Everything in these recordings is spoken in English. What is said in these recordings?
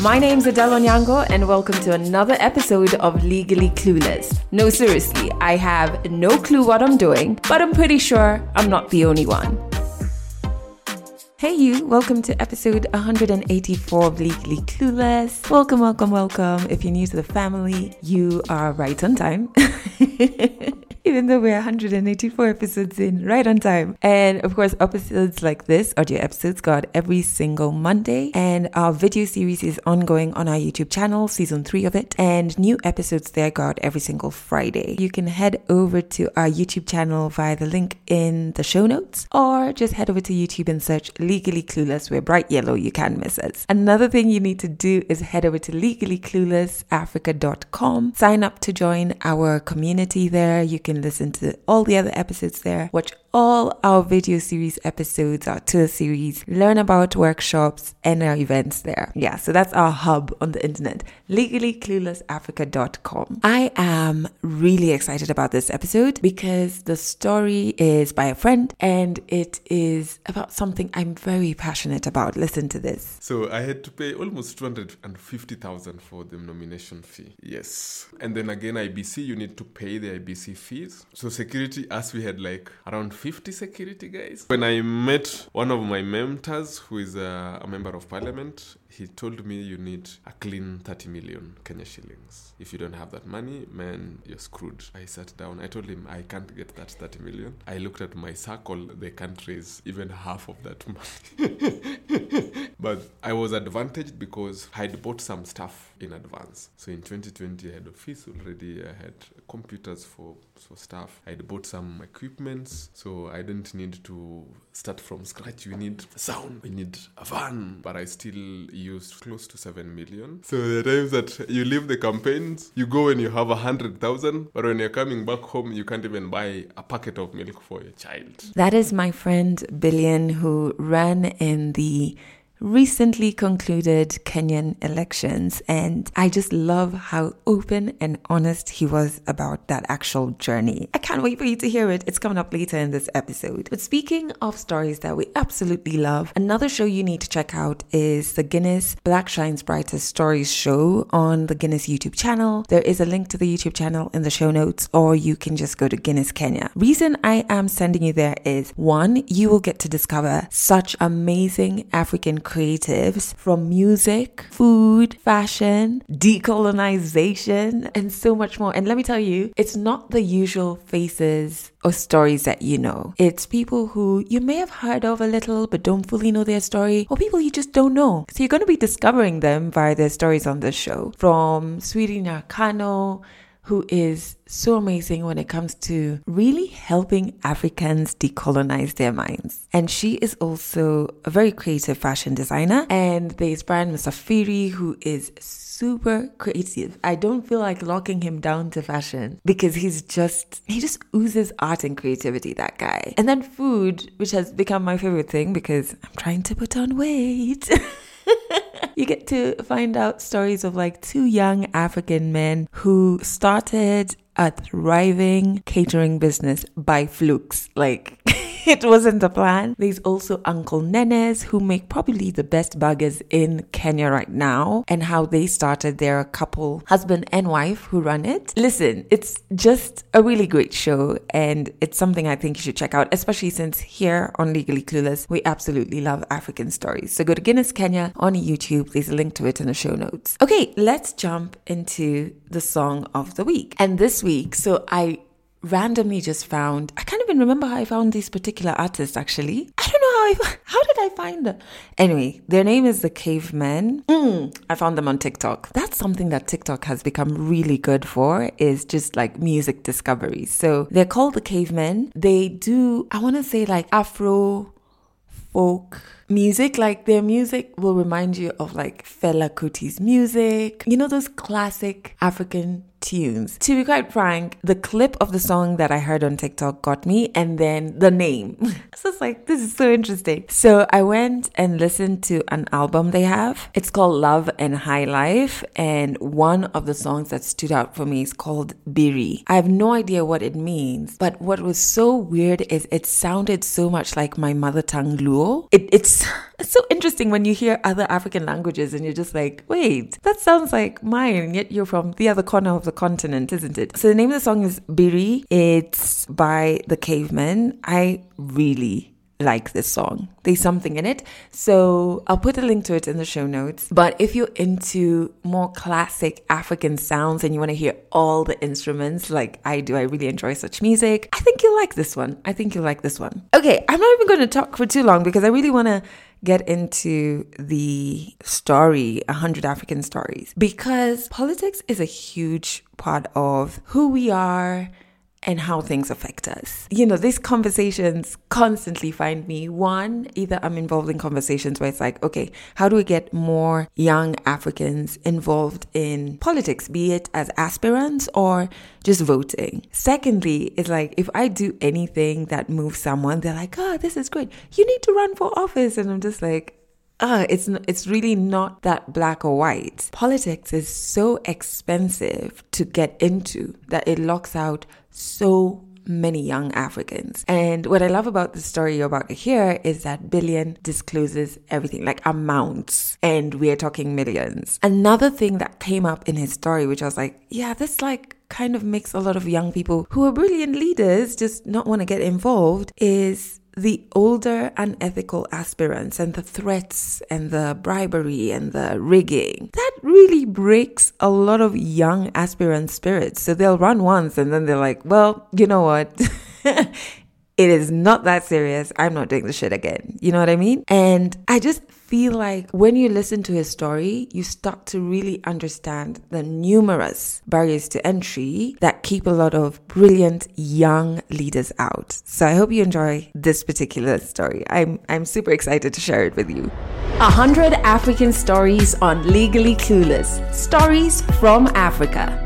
My name's Adele Onyango and welcome to another episode of Legally Clueless. No, seriously, I have no clue what I'm doing, but I'm pretty sure I'm not the only one. Hey you, welcome to episode 184 of Legally Clueless. Welcome, welcome, welcome. If you're new to the family, you are right on time. Even though we're 184 episodes in, right on time. And of course, episodes like this, audio episodes, go out every single Monday. And our video series is ongoing on our YouTube channel, season 3 of it. And new episodes there go out every single Friday. You can head over to our YouTube channel via the link in the show notes, or just head over to YouTube and search Legally Clueless. We're bright yellow, you can't miss us. Another thing you need to do is head over to legallycluelessafrica.com. Sign up to join our community there. You can listen to all the other episodes there, watch all our video series episodes, our tour series, learn about workshops and our events there. Yeah, so that's our hub on the internet, legallycluelessafrica.com. I am really excited about this episode because the story is by a friend and it is about something I'm very passionate about. Listen to this. So I had to pay almost 250,000 for the nomination fee. Yes. And then again, IBC, you need to pay the IBC fees. So security, as we had like around 50 security guys. When I met one of my mentors who is a member of parliament, he told me you need a clean 30 million Kenya shillings. If you don't have that money, man, you're screwed. I sat down. I told him I can't get that 30 million. I looked at my circle. They can't raise even half of that money. But I was advantaged because I had bought some stuff in advance. So in 2020, I had office already. I had computers for staff. I had bought some equipments. So I didn't need to start from scratch. We need sound. We need a van. But I still used close to 7 million. So the times that you leave the campaigns, you go and you have 100,000, but when you're coming back home, you can't even buy a packet of milk for your child. That is my friend Billion, who ran in the recently concluded Kenyan elections, and I just love how open and honest he was about that actual journey. I can't wait for you to hear it. It's coming up later in this episode. But speaking of stories that we absolutely love, another show you need to check out is the Guinness Black Shines Brightest Stories show on the Guinness YouTube channel. There is a link to the YouTube channel in the show notes, or you can just go to Guinness Kenya. Reason I am sending you there is, one, you will get to discover such amazing African creatives from music, food, fashion, decolonization, and so much more. And let me tell you, it's not the usual faces or stories that you know. It's people who you may have heard of a little but don't fully know their story, or people you just don't know. So you're going to be discovering them via their stories on this show. From Sweetie Narcano, who is so amazing when it comes to really helping Africans decolonize their minds. And she is also a very creative fashion designer. And there's Brian Musafiri, who is super creative. I don't feel like locking him down to fashion because he just oozes art and creativity, that guy. And then food, which has become my favorite thing because I'm trying to put on weight. You get to find out stories of like two young African men who started a thriving catering business by flukes. Like, it wasn't the plan. There's also Uncle Nenes, who make probably the best burgers in Kenya right now, and how they started their couple, husband and wife, who run it. Listen, it's just a really great show, and it's something I think you should check out, especially since here on Legally Clueless, we absolutely love African stories. So go to Guinness Kenya on YouTube. There's a link to it in the show notes. Okay, let's jump into the song of the week. And this week, so I randomly just found, I can't even remember how I found this particular artist actually. I don't know how did I find them? Anyway, their name is the Cavemen. I found them on TikTok. That's something that TikTok has become really good for, is just like music discovery. So they're called the Cavemen. They do, I want to say, like Afro folk music. Like their music will remind you of like Fela Kuti's music. You know, those classic African tunes. To be quite frank, the clip of the song that I heard on TikTok got me, and then the name. So it's like, this is so interesting. So I went and listened to an album they have. It's called Love and High Life, and one of the songs that stood out for me is called Biri. I have no idea what it means, but what was so weird is it sounded so much like my mother tongue Luo. It's so interesting when you hear other African languages and you're just like, wait, that sounds like mine, yet you're from the other corner of the continent, isn't it? So the name of the song is Biri. It's by the Cavemen. I really like this song. There's something in it. So I'll put a link to it in the show notes. But if you're into more classic African sounds and you want to hear all the instruments like I do, I really enjoy such music. I think you'll like this one. Okay, I'm not even going to talk for too long because I really want to get into the story, 100 African Stories, because politics is a huge part of who we are and how things affect us. You know, these conversations constantly find me. One, either I'm involved in conversations where it's like, okay, how do we get more young Africans involved in politics, be it as aspirants or just voting? Secondly, it's like, if I do anything that moves someone, they're like, oh, this is great. You need to run for office. And I'm just like, it's really not that black or white. Politics is so expensive to get into that it locks out so many young Africans. And what I love about the story you're about to hear is that Billion discloses everything, like amounts, and we're talking millions. Another thing that came up in his story, which I was like, yeah, this like kind of makes a lot of young people who are brilliant leaders just not want to get involved, is the older unethical aspirants and the threats and the bribery and the rigging. That really breaks a lot of young aspirant spirits. So they'll run once and then they're like, well, you know what? It is not that serious. I'm not doing the shit again. You know what I mean? And I just feel like when you listen to his story, you start to really understand the numerous barriers to entry that keep a lot of brilliant young leaders out. So I hope you enjoy this particular story. I'm super excited to share it with you. 100 African Stories on Legally Clueless. Stories from Africa.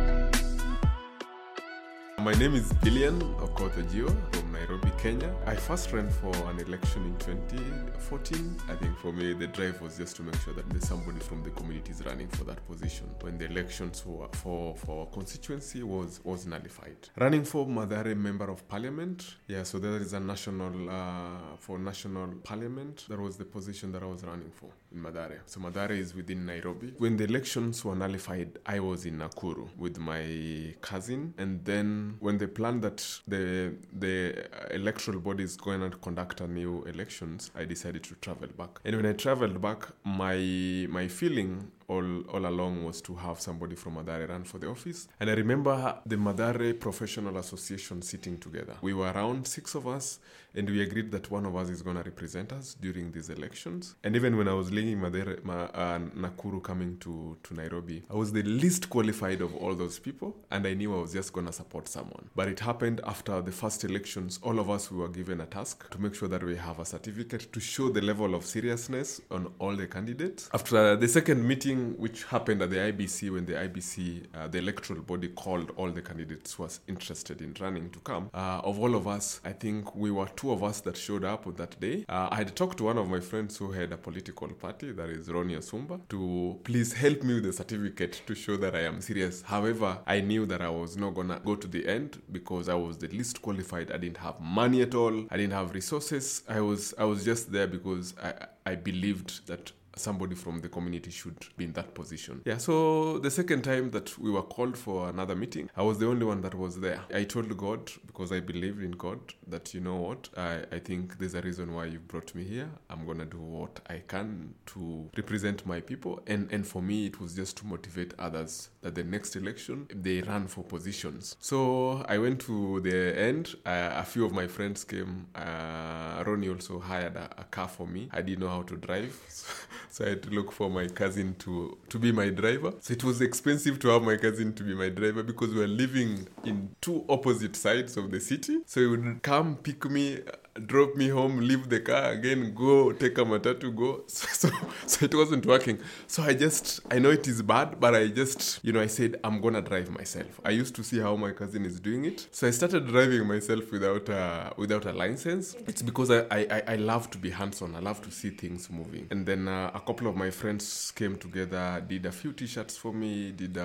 My name is Lillian Okotojo from Nairobi, Kenya. I first ran for an election in 2014. I think for me, the drive was just to make sure that there's somebody from the community is running for that position. When the elections for our constituency was nullified. Running for Madare Member of Parliament. Yeah, so there is a national parliament. That was the position that I was running for in Madare. So Madare is within Nairobi. When the elections were nullified, I was in Nakuru with my cousin. And then when they planned that the electoral body is going to conduct a new elections, I decided to travel back. And when I traveled back, my feeling all along was to have somebody from Madare run for the office. And I remember the Madare Professional Association sitting together. We were around 6 of us, and we agreed that one of us is going to represent us during these elections. And even when I was leaving Nakuru coming to Nairobi, I was the least qualified of all those people, and I knew I was just going to support someone. But it happened after the first elections, all of us were given a task to make sure that we have a certificate to show the level of seriousness on all the candidates. After the second meeting, which happened at the IBC, when the IBC, the electoral body, called all the candidates who was interested in running to come. Of all of us, I think we were 2 of us that showed up that day. I had talked to one of my friends who had a political party, that is Ronnie Asumba, to please help me with the certificate to show that I am serious. However, I knew that I was not going to go to the end because I was the least qualified. I didn't have money at all. I didn't have resources. I was just there because I believed that somebody from the community should be in that position. Yeah, so the second time that we were called for another meeting, I was the only one that was there. I told God, because I believed in God, that you know what, I think there's a reason why you brought me here. I'm going to do what I can to represent my people. And for me, it was just to motivate others that the next election, they ran for positions. So I went to the end. A few of my friends came. Ronnie also hired a car for me. I didn't know how to drive. So I had to look for my cousin to be my driver. So it was expensive to have my cousin to be my driver because we were living in 2 opposite sides of the city. So he would come pick me drop me home, leave the car again, go, take a matatu, go. So it wasn't working. So I know it is bad, but I said, I'm going to drive myself. I used to see how my cousin is doing it. So I started driving myself without a license. It's because I love to be hands-on. I love to see things moving. And then a couple of my friends came together, did a few t-shirts for me, did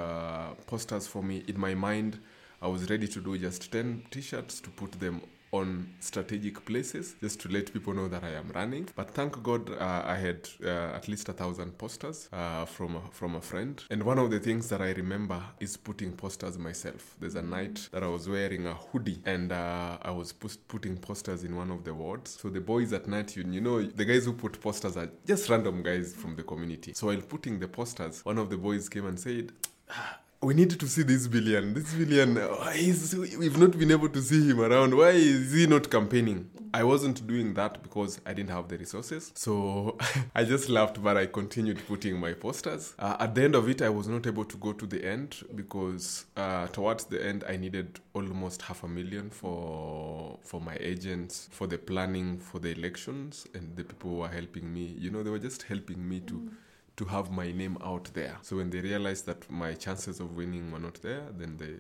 posters for me. In my mind, I was ready to do just 10 t-shirts to put them on strategic places, just to let people know that I am running. But thank God I had at least 1,000 posters from a friend. And one of the things that I remember is putting posters myself. There's a night that I was wearing a hoodie and I was putting posters in one of the wards. So the boys at night, the guys who put posters are just random guys from the community. So while putting the posters, one of the boys came and said, we need to see this Billion. This Billion, we've not been able to see him around. Why is he not campaigning? I wasn't doing that because I didn't have the resources. So I just laughed, but I continued putting my posters. At the end of it, I was not able to go to the end because towards the end, I needed almost 500,000 for my agents, for the planning, for the elections, and the people who were helping me. They were just helping me to have my name out there. So when they realized that my chances of winning were not there, then they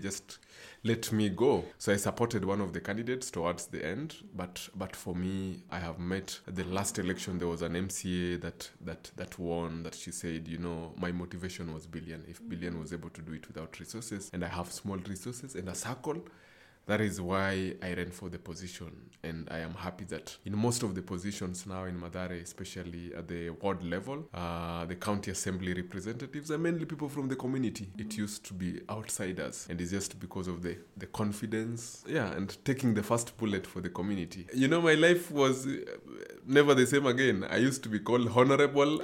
just let me go. So I supported one of the candidates towards the end, but for me, I have met at the last election, there was an MCA that won, that she said, my motivation was Billion. If Billion was able to do it without resources, and I have small resources and a circle, that is why I ran for the position, and I am happy that in most of the positions now in Madare, especially at the ward level, the county assembly representatives are mainly people from the community. It used to be outsiders, and it's just because of the confidence, and taking the first bullet for the community. My life was never the same again. I used to be called honorable.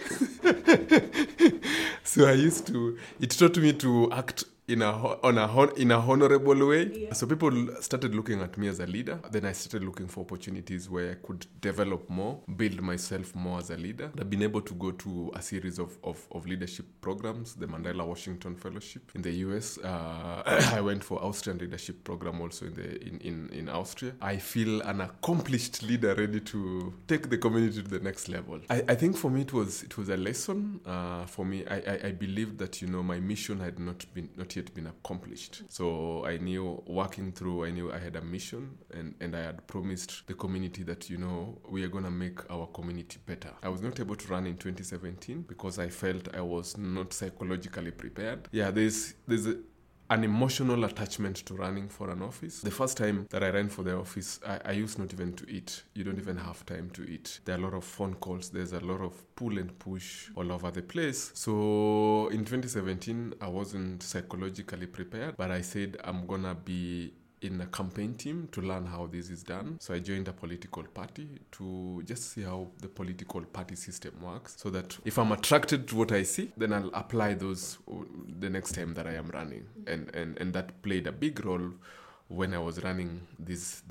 So it taught me to act in a honorable way. Yeah. So people started looking at me as a leader. Then I started looking for opportunities where I could develop more, build myself more as a leader. I've been able to go to a series of leadership programs, the Mandela Washington Fellowship in the US. I went for Austrian leadership program also in Austria. I feel an accomplished leader ready to take the community to the next level. I think for me it was a lesson. For me, I believed that my mission had not yet been accomplished. So I knew I had a mission and I had promised the community that, we are going to make our community better. I was not able to run in 2017 because I felt I was not psychologically prepared. Yeah, there's an emotional attachment to running for an office. The first time that I ran for the office, I used not even to eat. You don't even have time to eat. There are a lot of phone calls. There's a lot of pull and push all over the place. So in 2017, I wasn't psychologically prepared, but I said I'm going to be in a campaign team to learn how this is done. So I joined a political party to just see how the political party system works, so that if I'm attracted to what I see, then I'll apply those the next time that I am running. And that played a big role when I was running this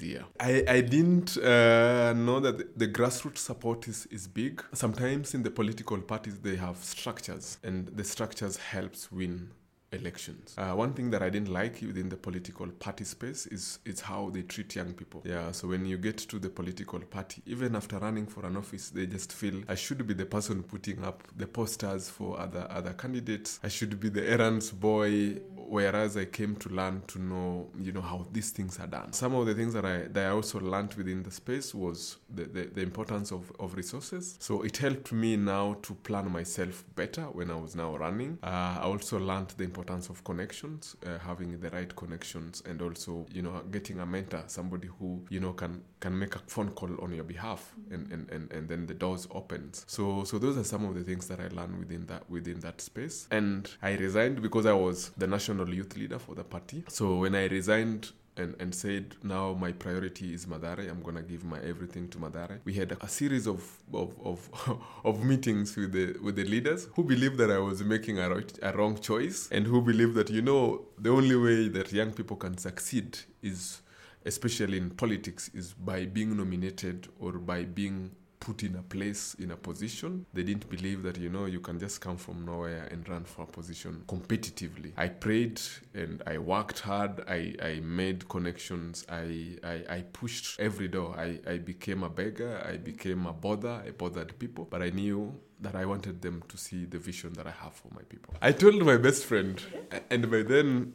year. I didn't know that the grassroots support is big. Sometimes in the political parties, they have structures, and the structures helps win elections. One thing that I didn't like within the political party space is how they treat young people. Yeah, so when you get to the political party, even after running for an office, they just feel I should be the person putting up the posters for other candidates. I should be the errands boy, whereas I came to learn to know, how these things are done. Some of the things that I also learned within the space was the importance of resources. So it helped me now to plan myself better when I was now running. I also learned the importance of connections, having the right connections, and also getting a mentor, somebody who can make a phone call on your behalf, and then the doors opens. So those are some of the things that I learned within that space. And I resigned because I was the national youth leader for the party. So when I resigned and said, now my priority is Madare, I'm going to give my everything to Madare. We had a series of meetings with the leaders who believed that I was making a wrong choice, and who believed that, the only way that young people can succeed is, especially in politics, is by being nominated or by being put in a place, in a position. They didn't believe that, you can just come from nowhere and run for a position competitively. I prayed and I worked hard. I made connections. I pushed every door. I became a beggar. I became a bother. I bothered people. But I knew that I wanted them to see the vision that I have for my people. I told my best friend, and by then,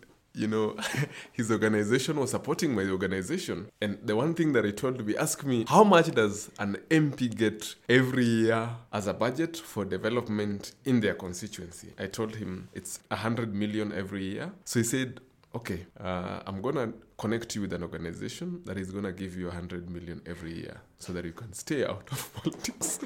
his organization was supporting my organization. And the one thing that he told me, ask me, how much does an MP get every year as a budget for development in their constituency? I told him, it's 100 million every year. So he said, okay, I'm going to connect you with an organization that is going to give you 100 million every year so that you can stay out of politics.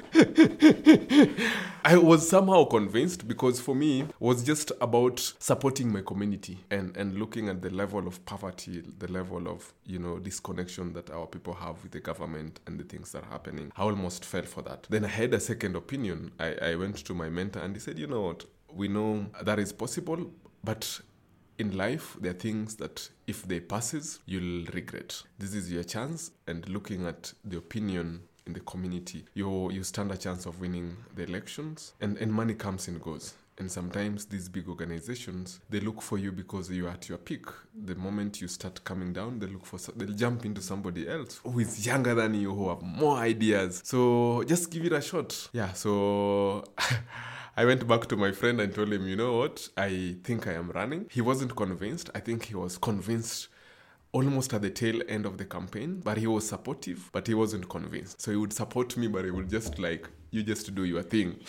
I was somehow convinced, because for me, it was just about supporting my community and looking at the level of poverty, the level of, disconnection that our people have with the government and the things that are happening. I almost fell for that. Then I had a second opinion. I went to my mentor and he said, you know what, we know that is possible, but in life, there are things that if they passes, you'll regret. This is your chance, and looking at the opinion in the community, you stand a chance of winning the elections, and money comes and goes. And sometimes these big organizations, they look for you because you're at your peak. The moment you start coming down, they'll jump into somebody else who is younger than you, who have more ideas. So just give it a shot. Yeah, so I went back to my friend and told him, you know what, I think I am running. He wasn't convinced. I think he was convinced almost at the tail end of the campaign, but he was supportive, but he wasn't convinced. So he would support me, but he would just you just do your thing.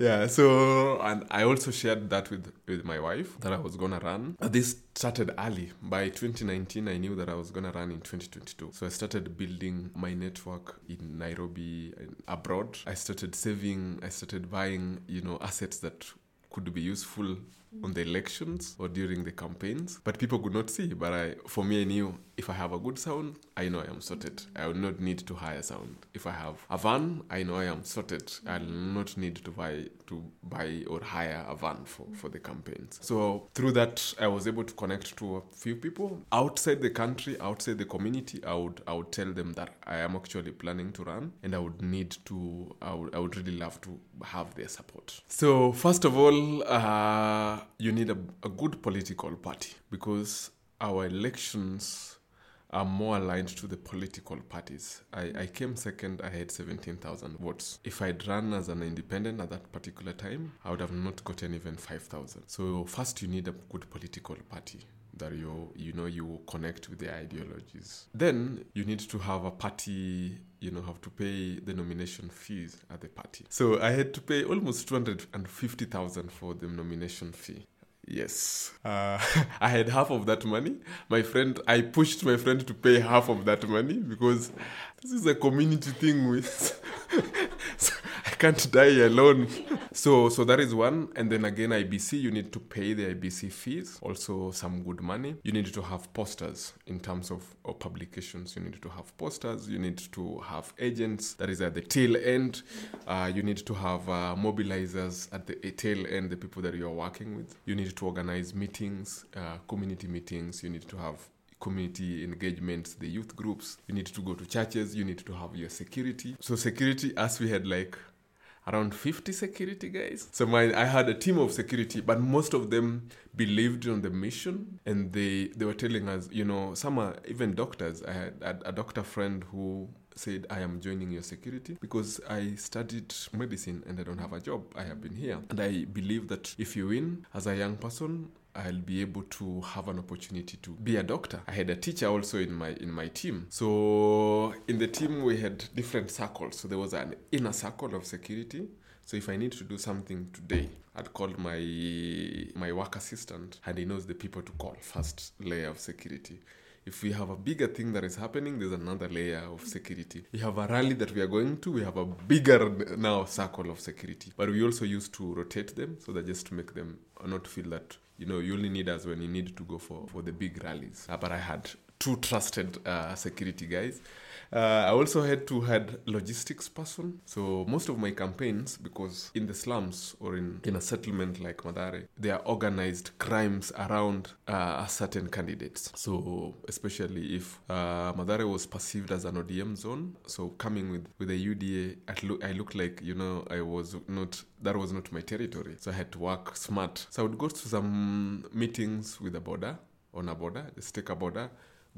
Yeah, so, and I also shared that with my wife, that I was going to run. This started early. By 2019, I knew that I was going to run in 2022. So I started building my network in Nairobi and abroad. I started saving, I started buying, assets that could be useful on the elections or during the campaigns. But people could not see. But I knew if I have a good sound, I know I am sorted. I will not need to hire sound. If I have a van, I know I am sorted. I will not need to buy or hire a van for the campaigns. So through that, I was able to connect to a few people outside the country, outside the community. I would tell them that I am actually planning to run and I would really love to have their support. So first of all, you need a good political party, because our elections are more aligned to the political parties. I came second, I had 17,000 votes. If I'd run as an independent at that particular time, I would have not gotten even 5,000. So first you need a good political party that you connect with the ideologies. Then you need to have a party, have to pay the nomination fees at the party. So I had to pay almost 250,000 for the nomination fee. Yes. I had half of that money. I pushed my friend to pay half of that money, because this is a community thing with so I can't die alone. So that is one. And then again, IBC, you need to pay the IBC fees, also some good money. You need to have posters in terms of publications. You need to have posters. You need to have agents, that is at the tail end. You need to have mobilizers at the tail end, the people that you are working with. You need to organize meetings, community meetings. You need to have community engagements, the youth groups. You need to go to churches. You need to have your security. So security, as we had around 50 security guys. So I had a team of security, but most of them believed on the mission. And they were telling us, some are even doctors. I had a doctor friend who said, I am joining your security because I studied medicine and I don't have a job. I have been here. And I believe that if you win as a young person, I'll be able to have an opportunity to be a doctor. I had a teacher also in my team. So in the team, we had different circles. So there was an inner circle of security. So if I need to do something today, I'd call my work assistant, and he knows the people to call, first layer of security. If we have a bigger thing that is happening, there's another layer of security. We have a rally that we are going to. We have a bigger now circle of security. But we also used to rotate them, so that just to make them not feel that you only need us when you need to go for the big rallies. But I had two trusted security guys. I also had to had logistics person. So most of my campaigns, because in the slums or in a settlement like Madare, there are organized crimes around a certain candidates. So especially if Madare was perceived as an ODM zone, so coming with a UDA, I looked like, you know, that was not my territory. So I had to work smart. So I would go to some meetings with a border, on a border, just take a border,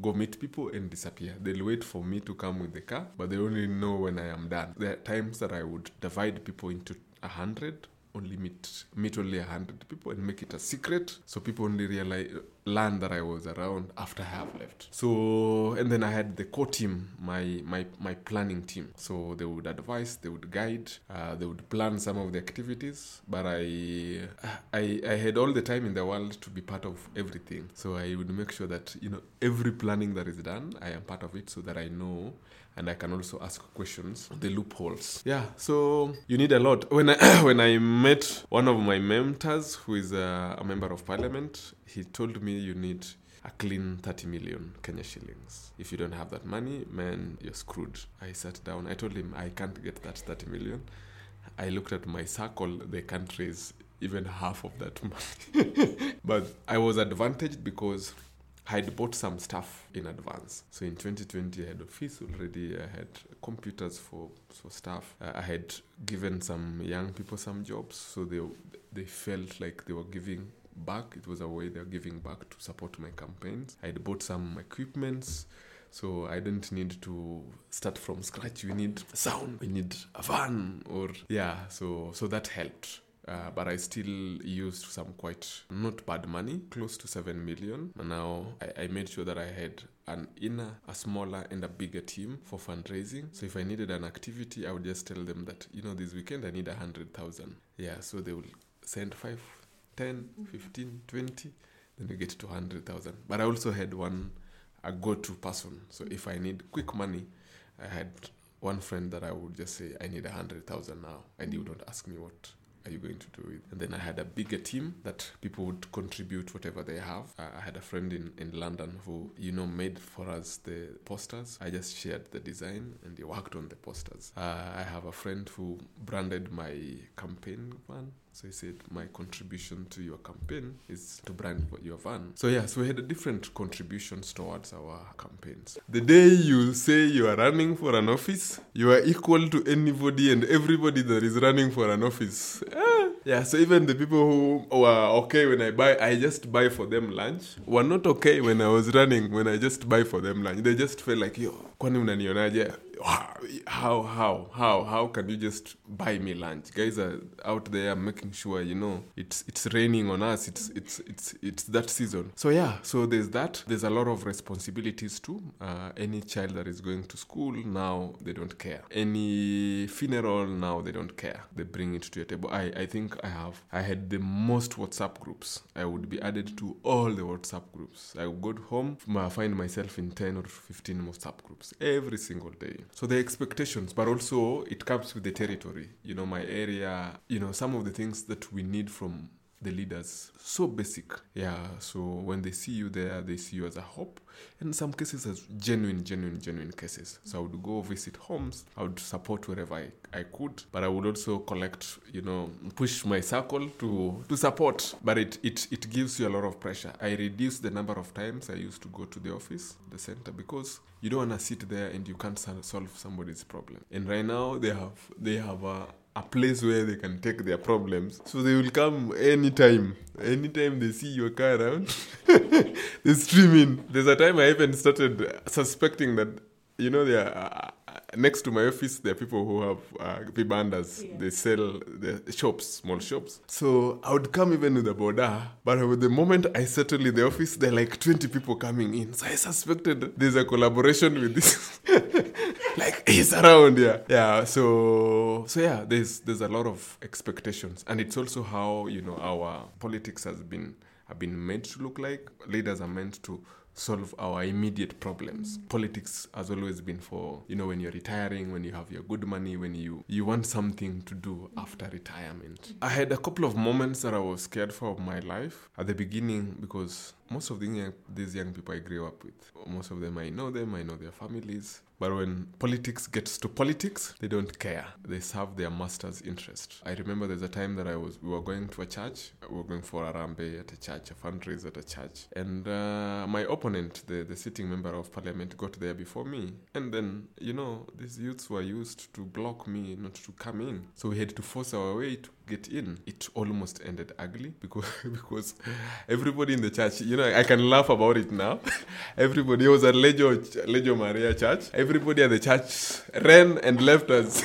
go meet people and disappear. They'll wait for me to come with the car, but they only know when I am done. There are times that I would divide people into 100, only meet only 100 people and make it a secret, so people only learn that I was around after I have left. So, and then I had the core team, my planning team. So they would advise, they would guide, they would plan some of the activities. But I had all the time in the world to be part of everything. So I would make sure that, you know, every planning that is done, I am part of it, so that I know and I can also ask questions, the loopholes. Yeah, so you need a lot. When I met one of my mentors, who is a member of parliament, he told me you need a clean 30 million Kenya shillings. If you don't have that money, man, you're screwed. I sat down. I told him I can't get that 30 million. I looked at my circle. They can't raise even half of that money. But I was advantaged because I had bought some stuff in advance. So in 2020, I had office already. I had computers for staff. I had given some young people some jobs. So they felt like they were giving back. It was a way they were giving back to support my campaigns. I had bought some equipments. So I didn't need to start from scratch. You need sound. You need a van. So that helped. But I still used some quite not bad money, close to 7 million. And now I made sure that I had an inner, a smaller and a bigger team for fundraising. So if I needed an activity, I would just tell them that, you know, this weekend I need 100,000. Yeah, so they will send 5, 10, 15, 20, then you get to 100,000. But I also had a go-to person. So if I need quick money, I had one friend that I would just say, I need 100,000 now. And he would not ask me what are you going to do it? And then I had a bigger team that people would contribute whatever they have. I had a friend in London who, you know, made for us the posters. I just shared the design and he worked on the posters. I have a friend who branded my campaign van. So he said, my contribution to your campaign is to brand your van. So yeah, so we had different contributions towards our campaigns. The day you say you are running for an office, you are equal to anybody and everybody that is running for an office. Yeah, so even the people who were okay when I just buy for them lunch, were not okay when I was running, when I just buy for them lunch. They just felt like, yo, kwani unanionaje? How can you just buy me lunch? Guys are out there making sure, you know, it's raining on us. It's that season. So yeah, so there's that. There's a lot of responsibilities too. Any child that is going to school now, they don't care. Any funeral now, they don't care. They bring it to your table. I think I had the most WhatsApp groups. I would be added to all the WhatsApp groups. I would go home, find myself in 10 or 15 WhatsApp groups every single day. So the expectations, but also it comes with the territory. You know, my area, you know, some of the things that we need from the leaders, so basic. Yeah, so when they see you there, they see you as a hope. In some cases, as genuine cases. So I would go visit homes. I would support wherever I could. But I would also collect, you know, push my circle to support. But it gives you a lot of pressure. I reduced the number of times I used to go to the office, the center, because you don't want to sit there and you can't solve somebody's problem. And right now, they have a place where they can take their problems. So they will come anytime. Anytime they see your car around, they stream in. There's a time I even started suspecting that, you know, there are, next to my office, there are people who have vibandas. Yeah. They sell the shops, small shops. So I would come even with a border, but the moment I settle in the office, there are like 20 people coming in. So I suspected there's a collaboration with this. Like, he's around, yeah. Yeah, so yeah, there's a lot of expectations. And it's also how, you know, our politics have been meant to look like. Leaders are meant to solve our immediate problems. Politics has always been for, you know, when you're retiring, when you have your good money, when you want something to do after retirement. I had a couple of moments that I was scared for my life at the beginning because most of these young people I grew up with, most of them, I know their families. But when politics gets to politics, they don't care. They serve their master's interest. I remember there's a time that we were going to a church. We were going for a rambe at a church, a fundraiser at a church. And my opponent, the sitting member of parliament, got there before me. And then, these youths were used to block me not to come in. So we had to force our way to get in. It almost ended ugly because everybody in the church, I can laugh about it now. Everybody, it was at Legio Maria church. Everybody at the church ran and left us.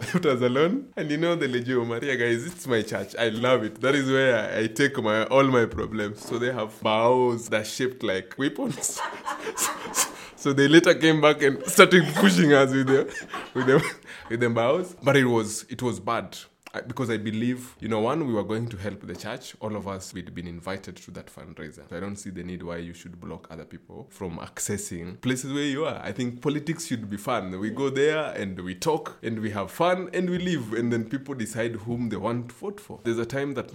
Left us alone. And the Legio Maria guys, it's my church. I love it. That is where I take all my problems. So they have bows that are shaped like weapons. So they later came back and started pushing us with them bows. But it was bad. Because I believe, one, we were going to help the church. All of us, we'd been invited to that fundraiser. So I don't see the need why you should block other people from accessing places where you are. I think politics should be fun. We go there and we talk and we have fun and we leave. And then people decide whom they want to vote for. There's a time that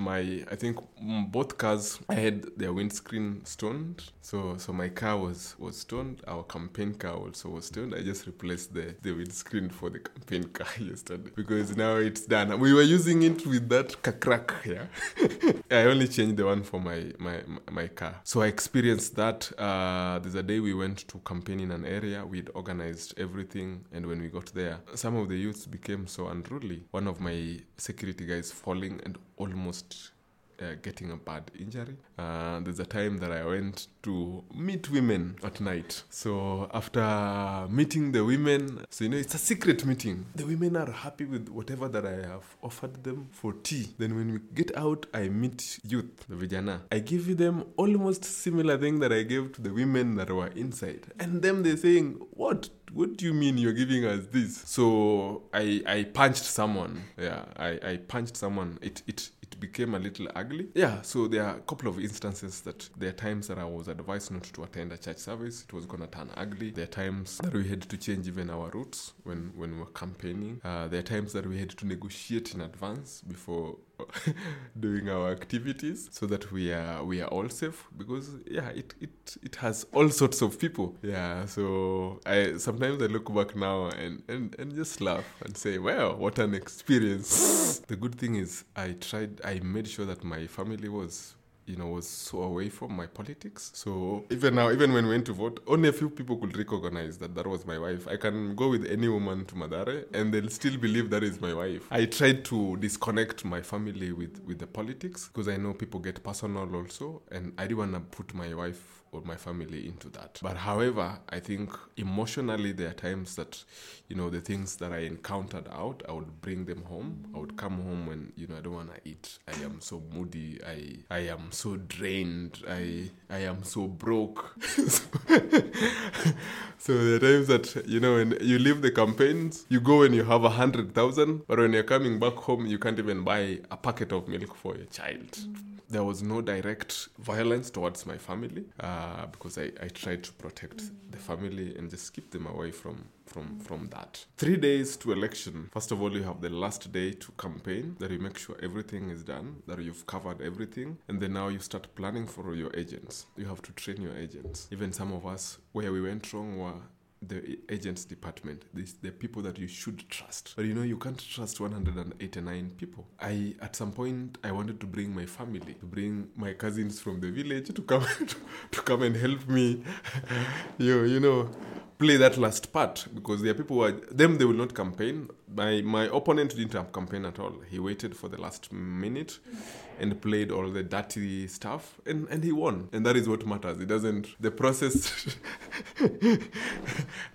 both cars, I had their windscreen stoned. So my car was stoned. Our campaign car also was stoned. I just replaced the windscreen for the campaign car yesterday. Because now it's done. We were using it with that crack here. Yeah? I only changed the one for my car. So I experienced that. There's a day we went to campaign in an area. We'd organized everything. And when we got there, some of the youths became so unruly. One of my security guys falling and almost getting a bad injury. There's a time that I went to meet women at night. So after meeting the women, it's a secret meeting. The women are happy with whatever that I have offered them for tea. Then when we get out, I meet youth, the vijana. I give them almost similar thing that I gave to the women that were inside. And then they're saying, What do you mean you're giving us this? So I punched someone. Yeah, I punched someone. It became a little ugly. Yeah, so there are a couple of instances that there are times that I was advised not to attend a church service. It was going to turn ugly. There are times that we had to change even our routes when we were campaigning. There are times that we had to negotiate in advance before doing our activities so that we are all safe, because it has all sorts of people. So I sometimes look back now and just laugh and say, wow, what an experience. The good thing is I made sure that my family was so away from my politics. So even now, even when we went to vote, only a few people could recognize that was my wife. I can go with any woman to Madare and they'll still believe that is my wife. I tried to disconnect my family with the politics, because I know people get personal also, and I didn't want to put my wife or my family into that. But however, I think emotionally there are times that, the things that I encountered out, I would bring them home. I would come home and, I don't want to eat. I am so moody. I am so drained. I am so broke. So there are times that, when you leave the campaigns, you go and you have 100,000, but when you're coming back home, you can't even buy a packet of milk for your child. There was no direct violence towards my family, because I tried to protect the family and just keep them away from that. 3 days to election. First of all, you have the last day to campaign, that you make sure everything is done, that you've covered everything. And then now you start planning for your agents. You have to train your agents. Even some of us, where we went wrong were the agents department, the people that you should trust. But you can't trust 189 people. At some point, I wanted to bring my family, to bring my cousins from the village to come to come and help me, play that last part, because there are people they will not campaign. My opponent didn't have campaign at all. He waited for the last minute and played all the dirty stuff, and he won. And that is what matters. The process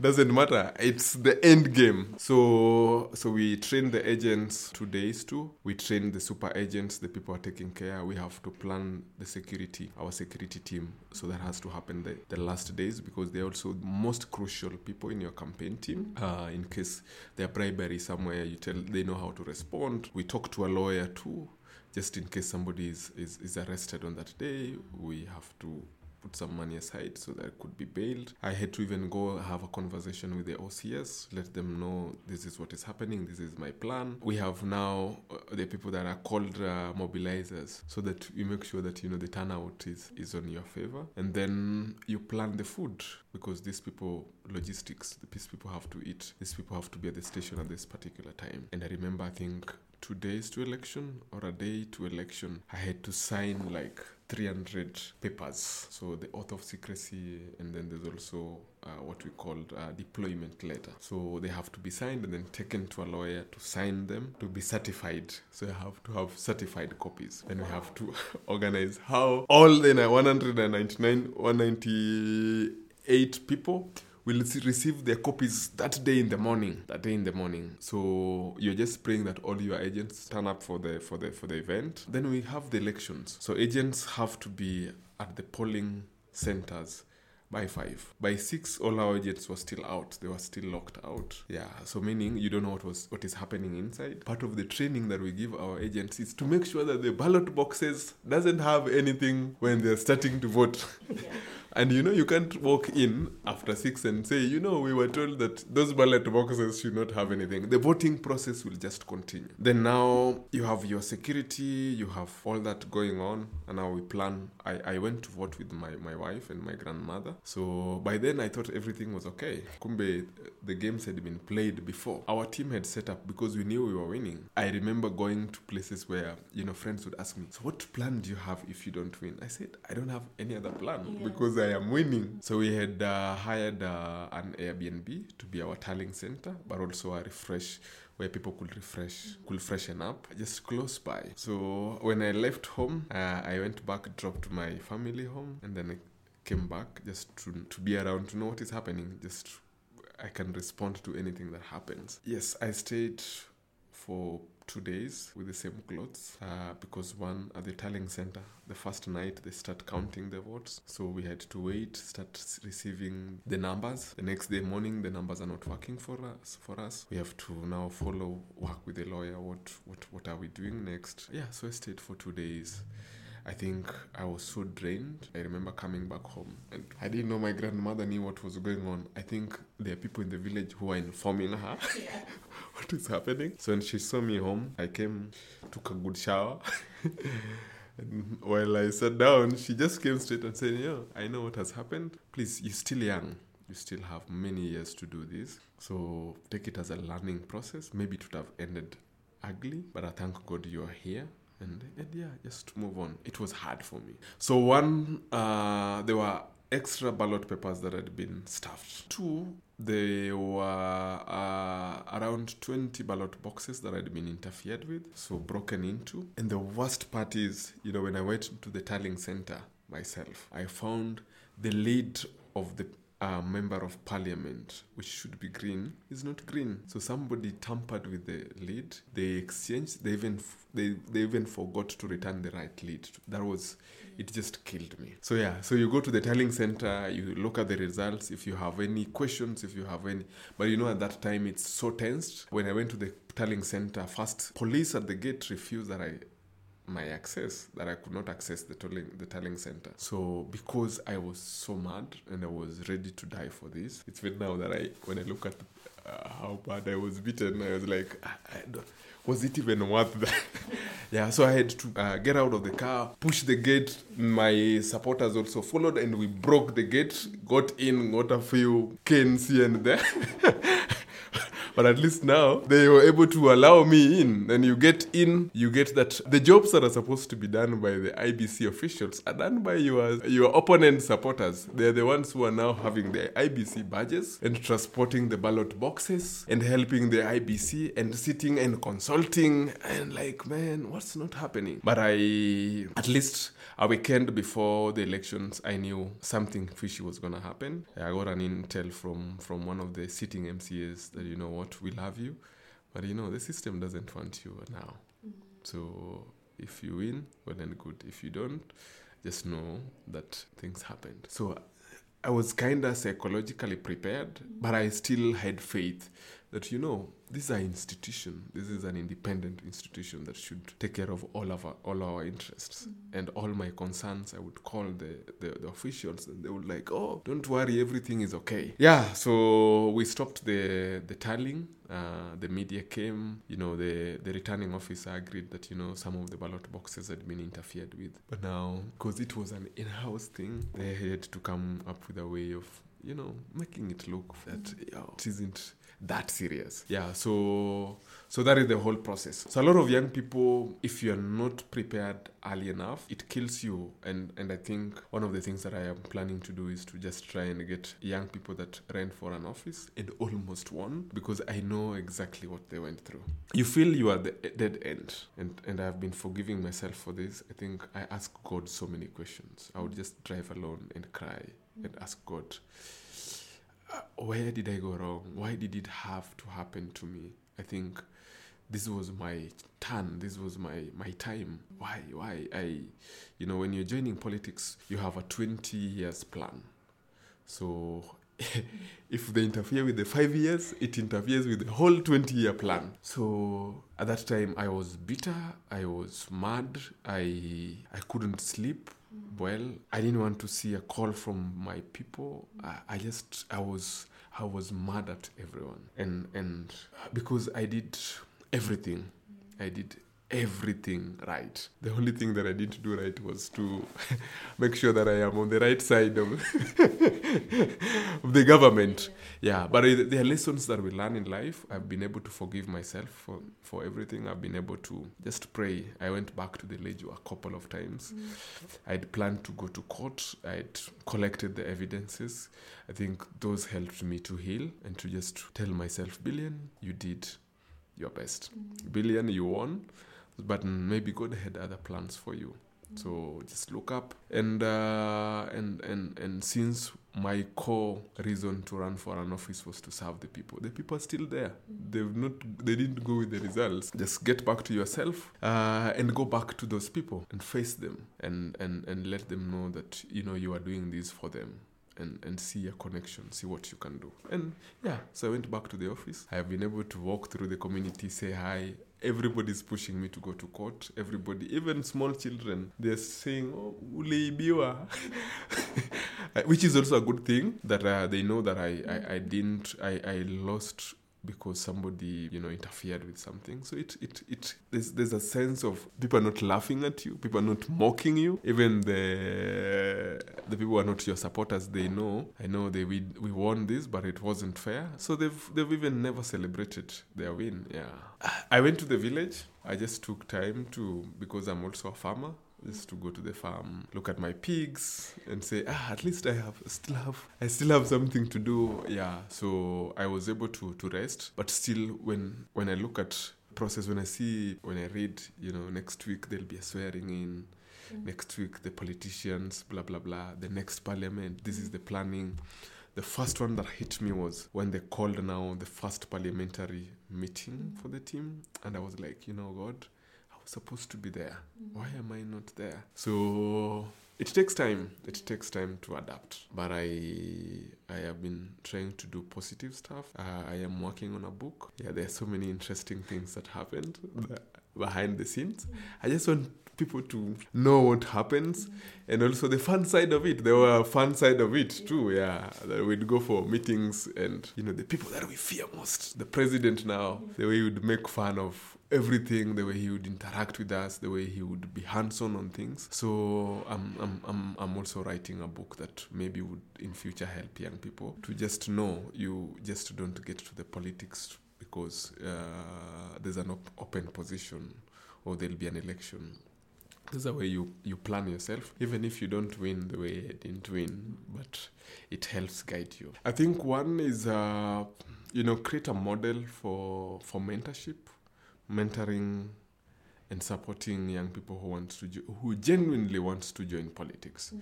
doesn't matter. It's the end game. So we train the agents 2 days too. We train the super agents, the people are taking care. We have to plan the security, our security team. So that has to happen the last days, because they're also the most crucial people in your campaign team. In case there are bribery somewhere, they know how to respond. We talk to a lawyer too. Just in case somebody is arrested on that day, we have to put some money aside so that I could be bailed. I had to even go have a conversation with the OCS, let them know this is what is happening, this is my plan. We have now the people that are called mobilizers, so that you make sure that, you know, the turnout is on your favor. And then you plan the food, because these people, logistics, these people have to eat, these people have to be at the station at this particular time. And I remember, I think 2 days to election or a day to election, I had to sign like 300 papers. So the oath of secrecy, and then there's also what we call deployment letter. So they have to be signed and then taken to a lawyer to sign them, to be certified. So you have to have certified copies. Then we have to organize how all the 198 people will receive their copies that day in the morning. So you're just praying that all your agents turn up for the event. Then we have the elections. So agents have to be at the polling centers by 5. By 6, all our agents were still out. They were still locked out. Yeah, so meaning you don't know what is happening inside. Part of the training that we give our agents is to make sure that the ballot boxes doesn't have anything when they're starting to vote. Yeah. And you know, you can't walk in after 6 and say, you know, we were told that those ballot boxes should not have anything. The voting process will just continue. Then now you have your security, you have all that going on. And now we plan. I went to vote with my wife and my grandmother. So by then I thought everything was okay. Kumbe, the games had been played before. Our team had set up because we knew we were winning. I remember going to places where, you know, friends would ask me, so what plan do you have if you don't win? I said, I don't have any other plan, yeah, because I am winning. So we had hired an Airbnb to be our tallying center, but also a refresh where people could freshen up just close by. So when I left home, I went back, dropped my family home, and then I came back just to be around, to know what is happening. Just I can respond to anything that happens. Yes, I stayed for 2 days with the same clothes because one, at the tallying center, the first night they start counting the votes, so we had to wait, start receiving the numbers. The next day morning, the numbers are not working for us. We have to now work with the lawyer, what are we doing next. Yeah, so I stayed for 2 days. I think I was so drained. I remember coming back home and I didn't know my grandmother knew what was going on. I think there are people in the village who are informing her what is happening. So when she saw me home, I came, took a good shower. And while I sat down, she just came straight and said, yeah, I know what has happened. Please, you're still young. You still have many years to do this. So take it as a learning process. Maybe it would have ended ugly, but I thank God you are here. And yeah, just move on. It was hard for me. So one, there were extra ballot papers that had been stuffed. Two, there were around 20 ballot boxes that had been interfered with, so broken into. And the worst part is, you know, when I went to the tallying center myself, I found the lead of the member of parliament, which should be green, is not green. So somebody tampered with the lead. They exchanged. They even forgot to return the right lead. It just killed me. So yeah. So you go to the tallying center. You look at the results. If you have any questions, but you know, at that time it's so tense. When I went to the tallying center, first police at the gate refused that I could not access the tallying center. So because I was so mad and I was ready to die for this, it's been now that when I look at how bad I was beaten, I was like, was it even worth that? Yeah, so I had to get out of the car, push the gate. My supporters also followed and we broke the gate, got in, got a few canes here and there. But at least now they were able to allow me in. Then you get that the jobs that are supposed to be done by the IBC officials are done by your opponent supporters. They're the ones who are now having the IBC badges and transporting the ballot boxes and helping the IBC and sitting and consulting and like, man, what's not happening? But at least a weekend before the elections, I knew something fishy was going to happen. I got an intel from one of the sitting MCAs that, you know what, we'll have you, but you know, the system doesn't want you now. Mm-hmm. So if you win, well and good. If you don't, just know that things happened. So I was kind of psychologically prepared, but I still had faith that, you know, these are institutions. This is an independent institution that should take care of all our interests. Mm-hmm. And all my concerns, I would call the officials, and they would like, oh, don't worry, everything is okay. Yeah, so we stopped the tallying. The media came, you know, the returning officer agreed that, you know, some of the ballot boxes had been interfered with. But now, because it was an in-house thing, they had to come up with a way of, you know, making it look that, you know, it isn't that serious. Yeah, so that is the whole process. So a lot of young people, if you're not prepared early enough, it kills you. And I think one of the things that I am planning to do is to just try and get young people that ran for an office and almost won, because I know exactly what they went through. You feel you are the dead end. And I've been forgiving myself for this. I think I ask God so many questions. I would just drive alone and cry and ask God, where did I go wrong? Why did it have to happen to me? I think this was my turn. This was my time. Why? You know, when you're joining politics, you have a 20 years plan. So if they interfere with the 5 years, it interferes with the whole 20-year plan. So at that time, I was bitter. I was mad. I couldn't sleep. Well, I didn't want to see a call from my people. I was mad at everyone, and because I did everything. I did everything right. The only thing that I didn't do right was to make sure that I am on the right side of, of the government. Yeah, but there are lessons that we learn in life. I've been able to forgive myself for everything. I've been able to just pray. I went back to the Legio a couple of times. I'd planned to go to court. I'd collected the evidences. I think those helped me to heal and to just tell myself, Billion, you did your best. Billion, you won. But maybe God had other plans for you. So just look up. And since my core reason to run for an office was to serve the people, the people are still there. They didn't go with the results. Just get back to yourself and go back to those people and face them and let them know that, you know, you are doing this for them. And see a connection, see what you can do. And yeah, so I went back to the office. I have been able to walk through the community, say hi. Everybody's pushing me to go to court. Everybody, even small children, they're saying, oh, uleibiwa. Which is also a good thing that they know that I lost because somebody, you know, interfered with something. So there's a sense of people are not laughing at you, people are not mocking you. Even the people who are not your supporters, they know. I know we won this, but it wasn't fair. So they've even never celebrated their win. Yeah, I went to the village. I just took time to, because I'm also a farmer, just to go to the farm, look at my pigs, and say, at least I still have something to do. Yeah, so I was able to rest. But still, when I look at process, when I read, you know, next week there'll be a swearing in. Next week the politicians, blah blah blah. The next parliament, this is the planning. The first one that hit me was when they called now the first parliamentary meeting for the team, and I was like, you know, God, supposed to be there. Why am I not there? So it takes time to adapt, but I have been trying to do positive stuff. I am working on a book. Yeah, there are so many interesting things that happened behind the scenes. I just want people to know what happens, and also the fun side of it. There were a fun side of it too, yeah. That we'd go for meetings, and, you know, the people that we fear most, the president now, the way he would make fun of everything, the way he would interact with us, the way he would be hands-on on things. So I'm also writing a book that maybe would in future help young people to just know you just don't get to the politics because there's an open position or there'll be an election. This is the way you plan yourself, even if you don't win the way I didn't win, but it helps guide you. I think one is, you know, create a model for mentorship, mentoring and supporting young people who genuinely wants to join politics.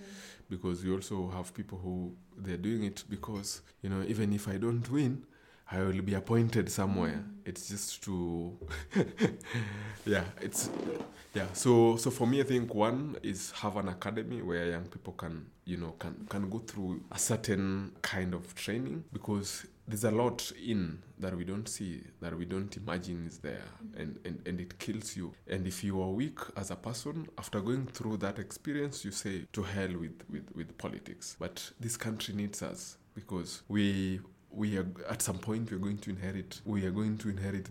Because we also have people who, they're doing it because, you know, even if I don't win, I will be appointed somewhere. It's just to, So for me, I think one is have an academy where young people can go through a certain kind of training, because there's a lot in that we don't see, that we don't imagine is there, and it kills you. And if you are weak as a person, after going through that experience, you say, to hell with politics. But this country needs us, because we are, at some point we are going to inherit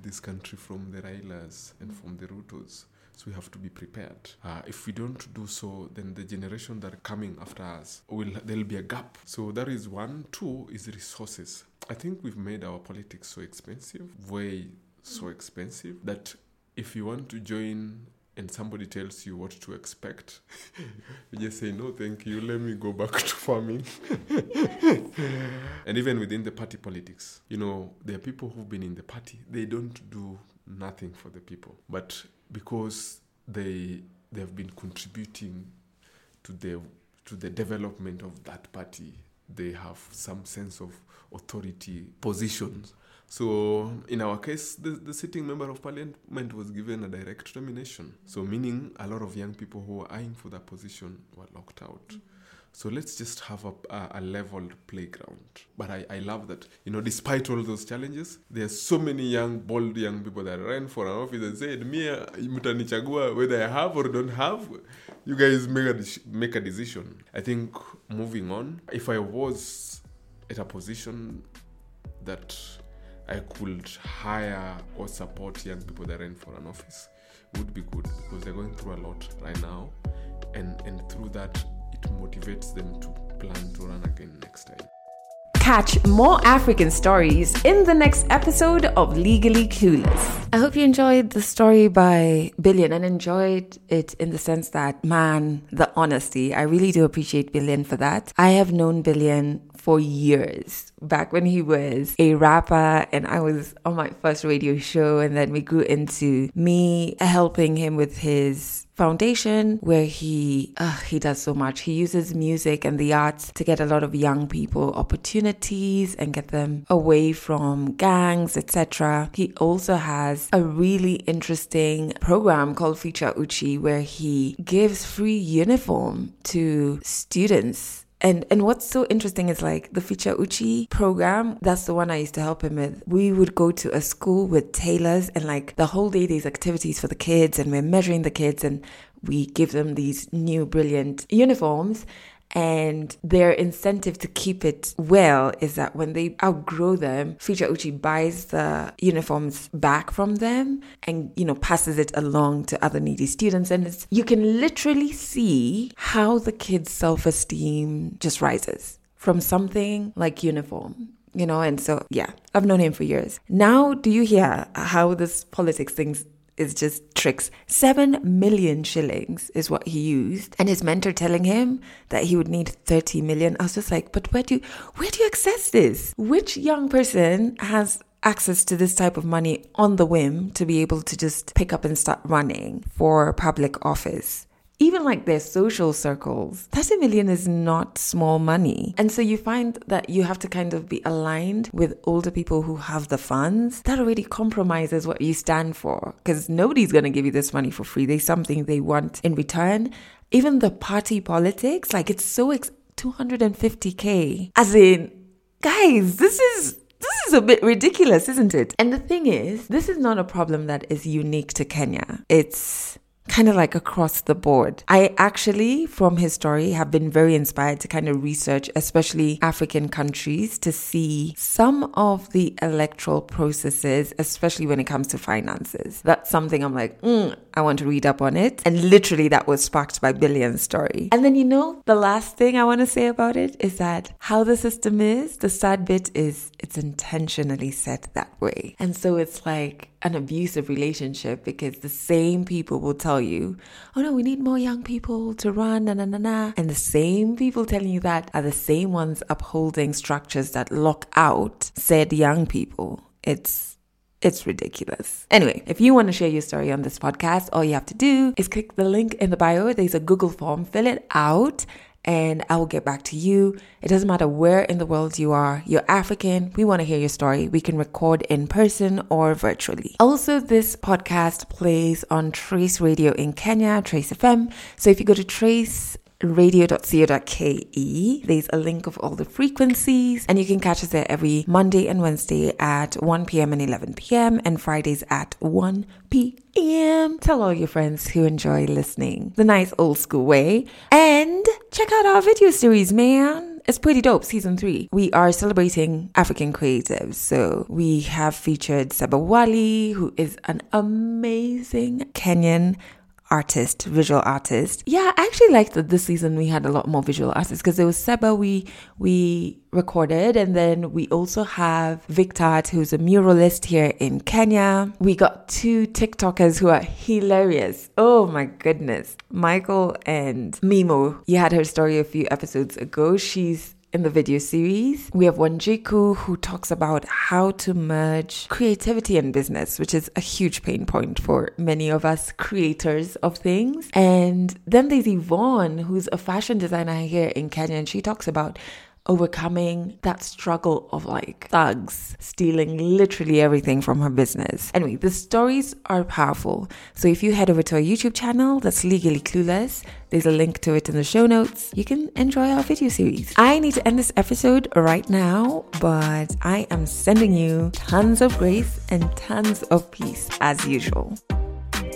this country from the Railas and from the Rutos. So we have to be prepared. If we don't do so, then the generation that are coming after us, there'll be a gap. So that is one. Two is resources. I think we've made our politics so expensive, that if you want to join and somebody tells you what to expect, you just say, no, thank you, let me go back to farming. Yes. And even within the party politics, there are people who've been in the party, they don't do nothing for the people. But because they have been contributing to the development of that party, they have some sense of authority positions. So in our case, the sitting member of parliament was given a direct nomination. So meaning a lot of young people who were eyeing for that position were locked out. Mm-hmm. So let's just have a leveled playground. But I love that, despite all those challenges, there's so many bold young people that ran for an office and said, me, mtanichagua, whether I have or don't have, you guys make a decision. I think, moving on, if I was at a position that I could hire or support young people that ran for an office, it would be good, because they're going through a lot right now. And through that, motivates them to plan to run again next time. Catch more African stories in the next episode of Legally Clueless. I hope you enjoyed the story by Billion, and enjoyed it in the sense that, man, the honesty. I really do appreciate Billion for that. I have known Billion for years, back when he was a rapper and I was on my first radio show, and then we grew into me helping him with his foundation, where he does so much. He uses music and the arts to get a lot of young people opportunities and get them away from gangs, etc. He also has a really interesting program called Future Uchi, where he gives free uniform to students. And what's so interesting is, like, the Future Uchi program, that's the one I used to help him with. We would go to a school with tailors, and like the whole day there's activities for the kids, and we're measuring the kids, and we give them these new brilliant uniforms. And their incentive to keep it well is that when they outgrow them, Future Uchi buys the uniforms back from them and, passes it along to other needy students. And you can literally see how the kids' self-esteem just rises from something like uniform. And so, yeah, I've known him for years. Now, do you hear how this politics thing's is just tricks? 7 million shillings is what he used, and his mentor telling him that he would need 30 million. I was just like, but where do you access this? Which young person has access to this type of money on the whim to be able to just pick up and start running for public office? Even like their social circles, 30 million is not small money. And so you find that you have to kind of be aligned with older people who have the funds. That already compromises what you stand for, because nobody's going to give you this money for free. There's something they want in return. Even the party politics, like, it's so 250K. As in, guys, this is a bit ridiculous, isn't it? And the thing is, this is not a problem that is unique to Kenya. It's kind of like across the board. I actually, from his story, have been very inspired to kind of research, especially African countries, to see some of the electoral processes, especially when it comes to finances. That's something I'm like, I want to read up on it. And literally that was sparked by Billion's story. And then, the last thing I want to say about it is that how the system is, the sad bit is it's intentionally set that way. And so it's like an abusive relationship, because the same people will tell you, oh no, we need more young people to run, and the same people telling you that are the same ones upholding structures that lock out said young people. It's ridiculous. Anyway, if you want to share your story on this podcast, all you have to do is click the link in the bio. There's a Google form, fill it out, and I will get back to you. It doesn't matter where in the world you are. You're African. We want to hear your story. We can record in person or virtually. Also, this podcast plays on Trace Radio in Kenya, Trace FM. So if you go to Trace radio.co.ke. There's a link of all the frequencies, and you can catch us there every Monday and Wednesday at 1 p.m. and 11 p.m. and Fridays at 1 p.m. Tell all your friends who enjoy listening the nice old school way, and check out our video series, man. It's pretty dope. Season 3. We are celebrating African creatives. So we have featured Sabawali, who is an amazing Kenyan artist, visual artist. Yeah, I actually liked that this season we had a lot more visual artists, because there was Seba we recorded, and then we also have Victor, who's a muralist here in Kenya. We got 2 TikTokers who are hilarious. Oh my goodness. Michael and Mimo. You had her story a few episodes ago. She's in the video series. We have Wanjiku, who talks about how to merge creativity and business, which is a huge pain point for many of us creators of things. And then there's Yvonne, who's a fashion designer here in Kenya, and she talks about overcoming that struggle of like thugs stealing literally everything from her business. Anyway, the stories are powerful. So if you head over to our YouTube channel, that's Legally Clueless, there's a link to it in the show notes. You can enjoy our video series. I need to end this episode right now, but I am sending you tons of grace and tons of peace as usual.